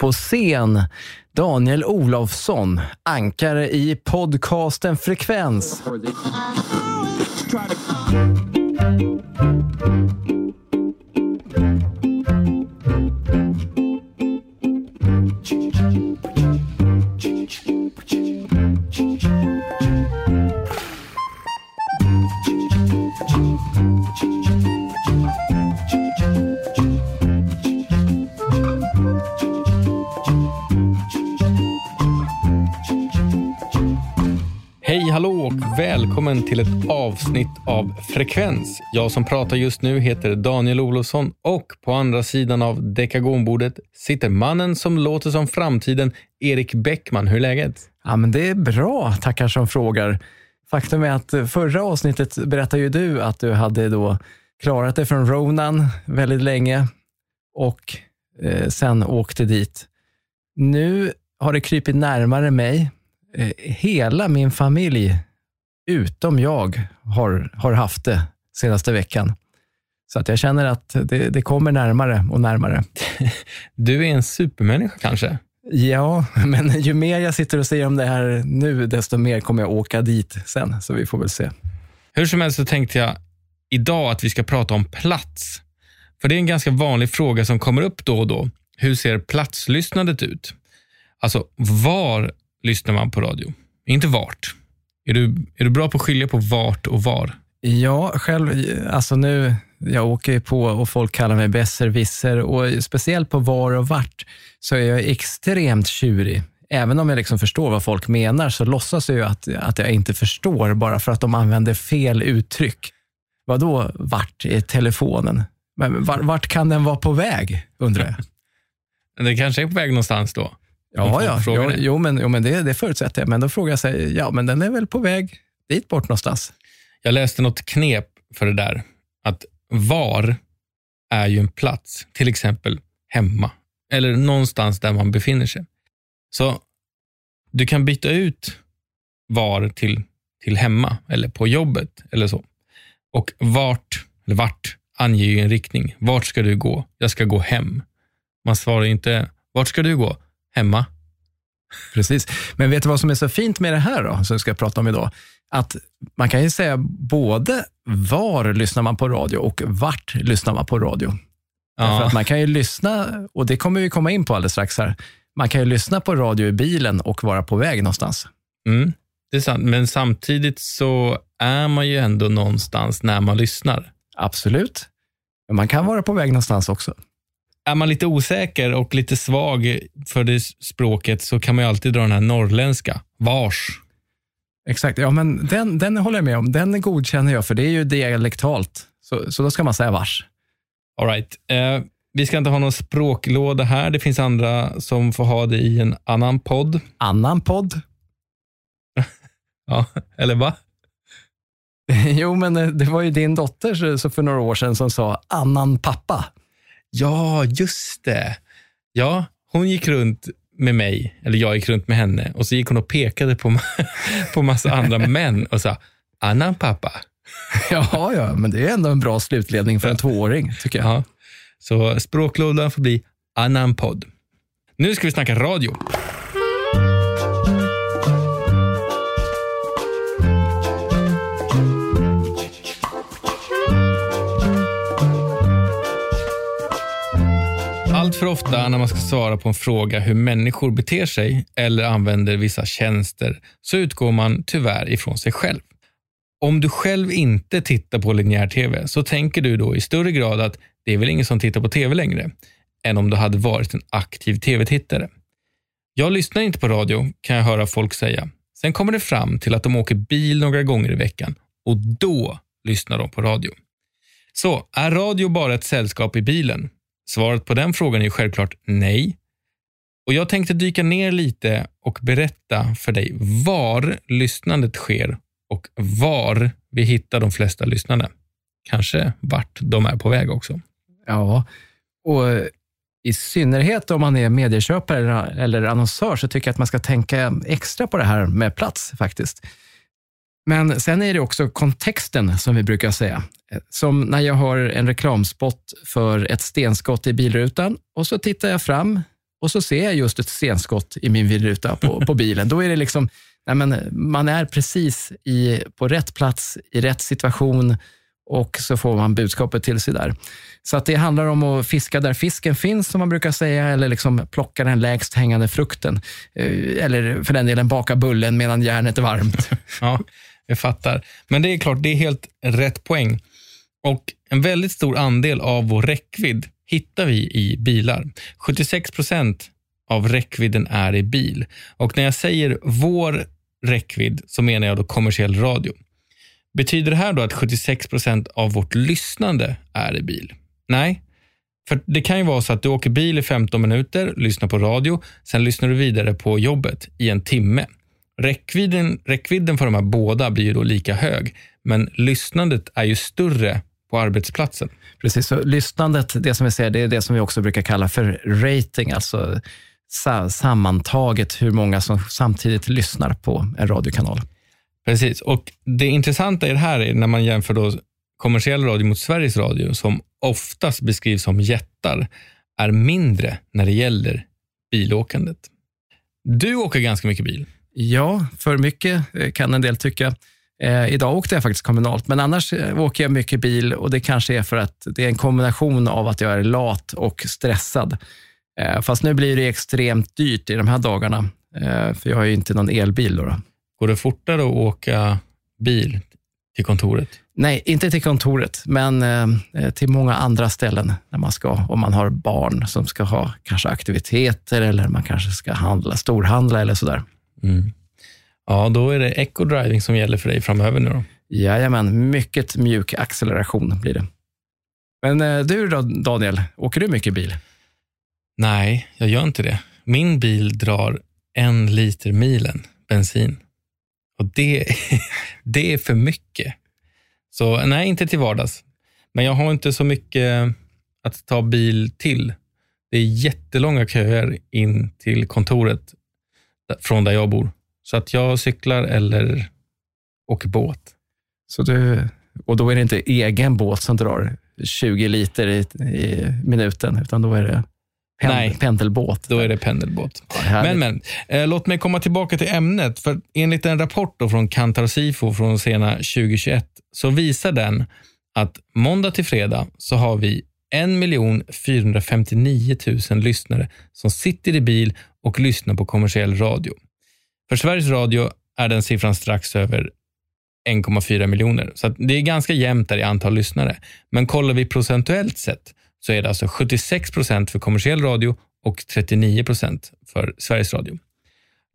på scen. Daniel Olafsson, ankare i podcasten Frekvens. Hej, hallå och välkommen till ett avsnitt av Frekvens. Jag som pratar just nu heter Daniel Olofsson och på andra sidan av dekagonbordet sitter mannen som låter som framtiden, Erik Bäckman. Hur är läget? Ja, men det är bra, tackar som frågar. Faktum är att förra avsnittet berättade ju du att du hade då klarat dig från Ronan väldigt länge och sen åkte dit. Nu har det krypit närmare mig. Hela min familj, utom jag, har haft det senaste veckan. Så att jag känner att det kommer närmare och närmare. Du är en supermänniska kanske? Ja, men ju mer jag sitter och säger om det här nu, desto mer kommer jag åka dit sen. Så vi får väl se. Hur som helst så tänkte jag idag att vi ska prata om plats. För det är en ganska vanlig fråga som kommer upp då och då. Hur ser platslyssnandet ut? Alltså, var lyssnar man på radio? Inte vart. Är du bra på att skilja på vart och var? Ja, själv, alltså nu, jag åker ju på och folk kallar mig besserwisser och speciellt på var och vart så är jag extremt tjurig. Även om jag liksom förstår vad folk menar så låtsas jag ju att jag inte förstår bara för att de använder fel uttryck. Vadå vart i telefonen? Men vart kan den vara på väg, undrar jag? Den kanske är på väg någonstans då. Ja. Jo, men det förutsätter jag. Men då frågar jag sig, ja men den är väl på väg dit bort någonstans. Jag läste något knep för det där. Att var är ju en plats, till exempel hemma. Eller någonstans där man befinner sig. Så du kan byta ut var till hemma eller på jobbet eller så. Och vart anger ju en riktning. Vart ska du gå? Jag ska gå hem. Man svarar inte, vart ska du gå? Hemma. Precis. Men vet du vad som är så fint med det här då, som vi ska prata om idag? Att man kan ju säga både var lyssnar man på radio och vart lyssnar man på radio. Ja. För att man kan ju lyssna, och det kommer vi komma in på alldeles strax här, man kan ju lyssna på radio i bilen och vara på väg någonstans. Mm, det är sant. Men samtidigt så är man ju ändå någonstans när man lyssnar. Absolut. Men man kan vara på väg någonstans också. Är man lite osäker och lite svag för det språket så kan man ju alltid dra den här norrländska. Vars. Exakt, ja men den håller jag med om. Den godkänner jag för det är ju dialektalt. Så då ska man säga vars. All right. Vi ska inte ha någon språklåda här. Det finns andra som får ha det i en annan podd. Annan podd? Ja, eller va? Jo men det var ju din dotter så för några år sedan som sa annan pappa. Ja, just det. Ja, hon gick runt med mig, eller jag gick runt med henne. Och så gick hon och pekade på massa andra män och sa, annan pappa. Ja, men det är ändå en bra slutledning för en tvååring, tycker jag. Ja. Så språklådan får bli annan podd. Nu ska vi snacka radio. Allt för ofta när man ska svara på en fråga hur människor beter sig eller använder vissa tjänster så utgår man tyvärr ifrån sig själv. Om du själv inte tittar på linjär tv så tänker du då i större grad att det är väl ingen som tittar på tv längre än om du hade varit en aktiv tv-tittare. Jag lyssnar inte på radio kan jag höra folk säga. Sen kommer det fram till att de åker bil några gånger i veckan och då lyssnar de på radio. Så är radio bara ett sällskap i bilen? Svaret på den frågan är ju självklart nej. Och jag tänkte dyka ner lite och berätta för dig var lyssnandet sker och var vi hittar de flesta lyssnarna. Kanske vart de är på väg också. Ja, och i synnerhet om man är medieköpare eller annonsör så tycker jag att man ska tänka extra på det här med plats faktiskt. Men sen är det också kontexten som vi brukar säga. Som när jag har en reklamspot för ett stenskott i bilrutan och så tittar jag fram och så ser jag just ett senskott i min vindruta på bilen. Då är det liksom, nej men, man är precis på rätt plats, i rätt situation, och så får man budskapet till sig där. Så att det handlar om att fiska där fisken finns, som man brukar säga, eller liksom plocka den lägst hängande frukten. Eller för den delen baka bullen medan järnet är varmt. Ja, jag fattar. Men det är klart, det är helt rätt poäng. Och en väldigt stor andel av vår räckvidd hittar vi i bilar. 76% av räckvidden är i bil. Och när jag säger vår räckvidd så menar jag då kommersiell radio. Betyder det här då att 76% av vårt lyssnande är i bil? Nej, för det kan ju vara så att du åker bil i 15 minuter, lyssnar på radio, sen lyssnar du vidare på jobbet i en timme. Räckvidden för de här båda blir ju då lika hög, men lyssnandet är ju större på arbetsplatsen. Precis, så lyssnandet, det som vi säger, det är det som vi också brukar kalla för rating, alltså sammantaget hur många som samtidigt lyssnar på en radiokanal. Precis, och det intressanta i det här är när man jämför då kommersiell radio mot Sveriges Radio, som oftast beskrivs som jättar, är mindre när det gäller bilåkandet. Du åker ganska mycket bil. Ja, för mycket kan en del tycka. Idag åkte jag faktiskt kommunalt, men annars åker jag mycket bil, och det kanske är för att det är en kombination av att jag är lat och stressad. Fast nu blir det extremt dyrt i de här dagarna, för jag har ju inte någon elbil då. Går det fortare att åka bil till kontoret? Nej, inte till kontoret, men till många andra ställen när man ska, om man har barn som ska ha kanske aktiviteter, eller man kanske ska storhandla eller sådär. Mm. Ja, då är det eco-driving som gäller för dig framöver nu då? Jajamän, mycket mjuk acceleration blir det. Men du då, Daniel, åker du mycket bil? Nej, jag gör inte det. Min bil drar 1 liter milen bensin. Och det är för mycket. Så nej, inte till vardags. Men jag har inte så mycket att ta bil till. Det är jättelånga köer in till kontoret från där jag bor. Så att jag cyklar eller åker båt. Så och då är det inte egen båt som drar 20 liter i minuten, utan då är det pendelbåt. Då är det pendelbåt. Ja, men låt mig komma tillbaka till ämnet. För enligt en rapport då från Kantar Sifo från sena 2021 så visar den att måndag till fredag så har vi 1 459 000 lyssnare som sitter i bil och lyssnar på kommersiell radio. För Sveriges Radio är den siffran strax över 1,4 miljoner. Så att det är ganska jämnt där i antal lyssnare. Men kollar vi procentuellt sett så är det alltså 76% för kommersiell radio och 39% för Sveriges Radio.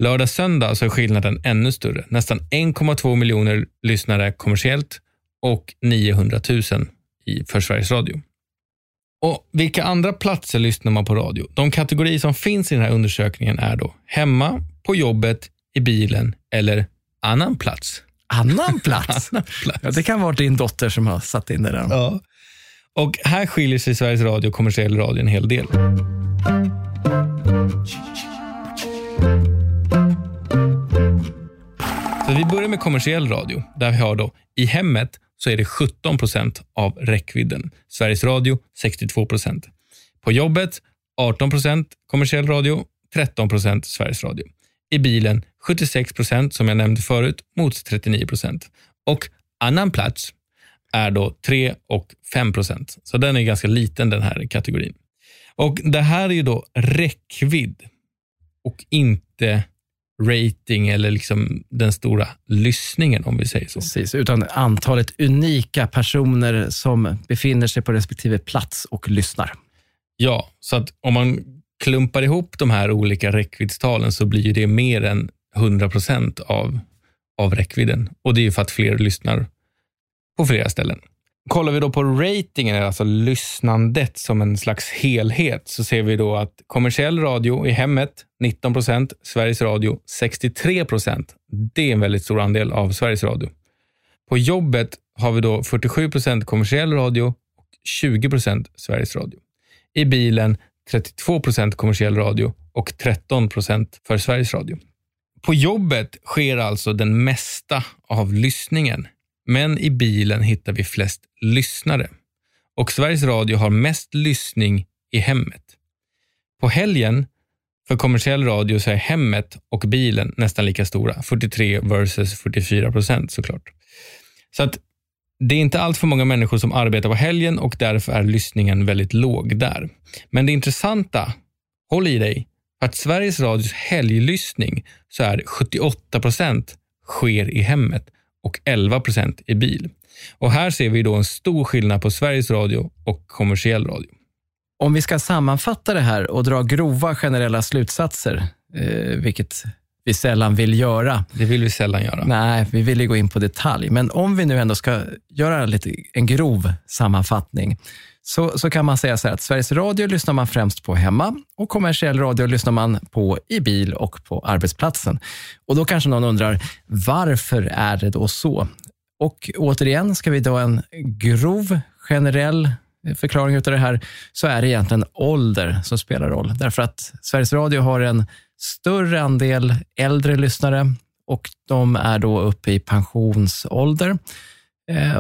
Lördag söndag så är skillnaden ännu större. Nästan 1,2 miljoner lyssnare kommersiellt och 900 000 för Sveriges Radio. Och vilka andra platser lyssnar man på radio? De kategorier som finns i den här undersökningen är då hemma, på jobbet, i bilen eller annan plats. Annan plats? Annan plats. Ja, det kan vara din dotter som har satt in det där. Ja. Och här skiljer sig Sveriges Radio och kommersiell radio en hel del. Så vi börjar med kommersiell radio, där vi har då i hemmet så är det 17% av räckvidden. Sveriges Radio 62%. På jobbet 18% kommersiell radio, 13% Sveriges Radio. I bilen 76% som jag nämnde förut mot 39%. Och annan plats är då 3 och 5%. Så den är ganska liten, den här kategorin. Och det här är ju då räckvidd och inte rating eller liksom den stora lyssningen, om vi säger så. Precis, utan antalet unika personer som befinner sig på respektive plats och lyssnar. Ja, så att om man klumpar ihop de här olika räckviddstalen så blir ju det mer än 100% av räckvidden. Och det är ju för att fler lyssnar på flera ställen. Kollar vi då på ratingen, alltså lyssnandet som en slags helhet, så ser vi då att kommersiell radio i hemmet 19%, Sveriges Radio 63%. Det är en väldigt stor andel av Sveriges Radio. På jobbet har vi då 47% kommersiell radio och 20% Sveriges Radio. I bilen 32% kommersiell radio och 13% för Sveriges Radio. På jobbet sker alltså den mesta av lyssningen. Men i bilen hittar vi flest lyssnare. Och Sveriges Radio har mest lyssning i hemmet. På helgen För kommersiell radio så är hemmet och bilen nästan lika stora. 43 versus 44% såklart. Så att det är inte allt för många människor som arbetar på helgen och därför är lyssningen väldigt låg där. Men det intressanta, håll i dig, att Sveriges Radios helglyssning så är 78% sker i hemmet och 11% i bil. Och här ser vi då en stor skillnad på Sveriges Radio och kommersiell radio. Om vi ska sammanfatta det här och dra grova generella slutsatser, vilket vi sällan vill göra. Det vill vi sällan göra. Nej, vi vill ju gå in på detalj. Men om vi nu ändå ska göra lite, en grov sammanfattning, så kan man säga så här att Sveriges Radio lyssnar man främst på hemma och kommersiell radio lyssnar man på i bil och på arbetsplatsen. Och då kanske någon undrar, varför är det då så? Och återigen, ska vi då en grov generell förklaring utav det här, så är det egentligen ålder som spelar roll. Därför att Sveriges Radio har en större andel äldre lyssnare och de är då uppe i pensionsålder.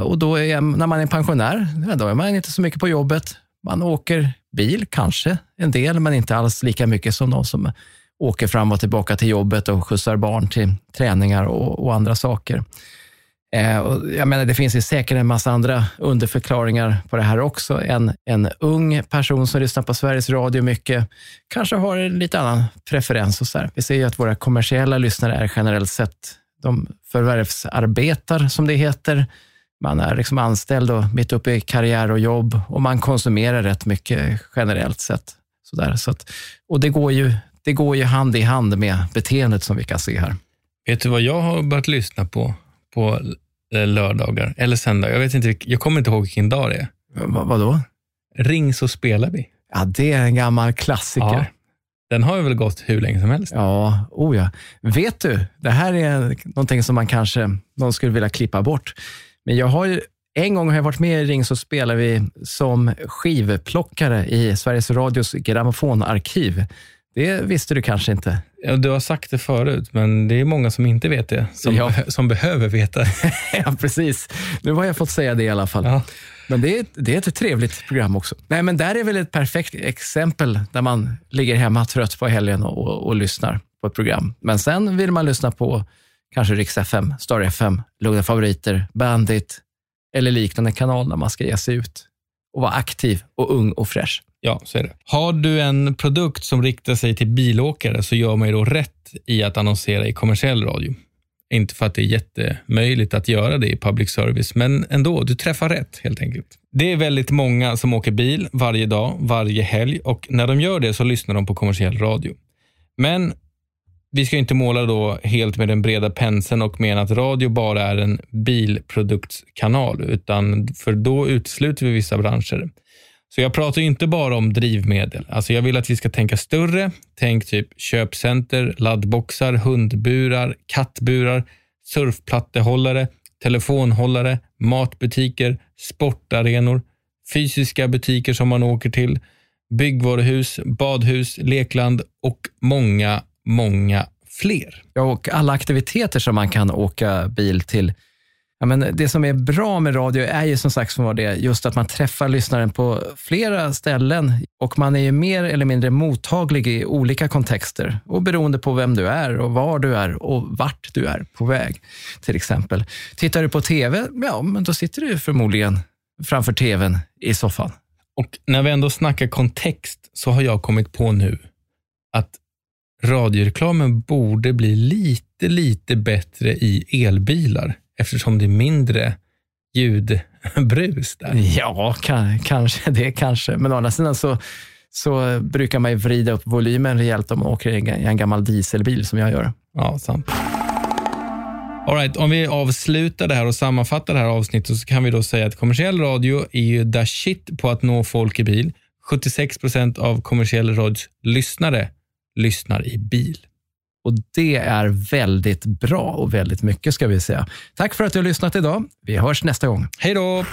Och då är, när man är pensionär, då är man inte så mycket på jobbet. Man åker bil kanske en del, men inte alls lika mycket som de som åker fram och tillbaka till jobbet och skjutsar barn till träningar och andra saker. Jag menar, det finns ju säkert en massa andra underförklaringar på det här också. En ung person som lyssnar på Sveriges Radio mycket kanske har en lite annan preferens och så här. Vi ser ju att våra kommersiella lyssnare är generellt sett, de förvärvsarbetar som det heter. Man är liksom anställd och mitt uppe i karriär och jobb och man konsumerar rätt mycket generellt sett. Så där. Så att, och det går ju hand i hand med beteendet som vi kan se här. Vet du vad jag har börjat lyssna på lördagar eller söndagar? Jag vet inte, jag kommer inte ihåg vilken dag det är. Vadå? Ring så spelar vi. Ja, det är en gammal klassiker. Ja, den har ju väl gått hur länge som helst. Ja, oja. Vet du, det här är någonting som man kanske någon skulle vilja klippa bort. Men jag har ju, en gång har jag varit med i Ring så spelar vi som skivplockare i Sveriges Radios grammofonarkiv. Det visste du kanske inte. Du har sagt det förut, men det är många som inte vet det. Som behöver veta. Ja, precis. Nu har jag fått säga det i alla fall. Ja. Men det är ett trevligt program också. Nej, men där är väl ett perfekt exempel där man ligger hemma trött på helgen och lyssnar på ett program. Men sen vill man lyssna på kanske Riks FM, Star FM, Lugna favoriter, Bandit eller liknande kanal när man ska ge sig ut och vara aktiv och ung och fräsch. Ja, så är det. Har du en produkt som riktar sig till bilåkare så gör man ju då rätt i att annonsera i kommersiell radio. Inte för att det är jättemöjligt att göra det i public service, men ändå, du träffar rätt helt enkelt. Det är väldigt många som åker bil varje dag, varje helg, och när de gör det så lyssnar de på kommersiell radio. Men vi ska inte måla då helt med den breda penseln och mena att radio bara är en bilproduktskanal, utan för då utesluter vi vissa branscher. Så jag pratar ju inte bara om drivmedel. Alltså jag vill att vi ska tänka större. Tänk typ köpcenter, laddboxar, hundburar, kattburar, surfplattehållare, telefonhållare, matbutiker, sportarenor, fysiska butiker som man åker till, byggvaruhus, badhus, lekland och många, många fler. Ja, och alla aktiviteter som man kan åka bil till. Ja, men det som är bra med radio är ju som sagt som var det, just att man träffar lyssnaren på flera ställen och man är ju mer eller mindre mottaglig i olika kontexter och beroende på vem du är och var du är och vart du är på väg till exempel. Tittar du på tv, ja men då sitter du förmodligen framför tvn i soffan. Och när vi ändå snackar kontext så har jag kommit på nu att radioreklamen borde bli lite bättre i elbilar. Eftersom det är mindre ljudbrus där. Ja, kanske. Men å andra sidan så brukar man ju vrida upp volymen rejält om man åker i en gammal dieselbil som jag gör. Ja, sant. All right, om vi avslutar det här och sammanfattar det här avsnittet så kan vi då säga att kommersiell radio är ju där shit på att nå folk i bil. 76% av kommersiell radios lyssnare lyssnar i bil. Och det är väldigt bra och väldigt mycket ska vi säga. Tack för att du har lyssnat idag. Vi hörs nästa gång. Hej då!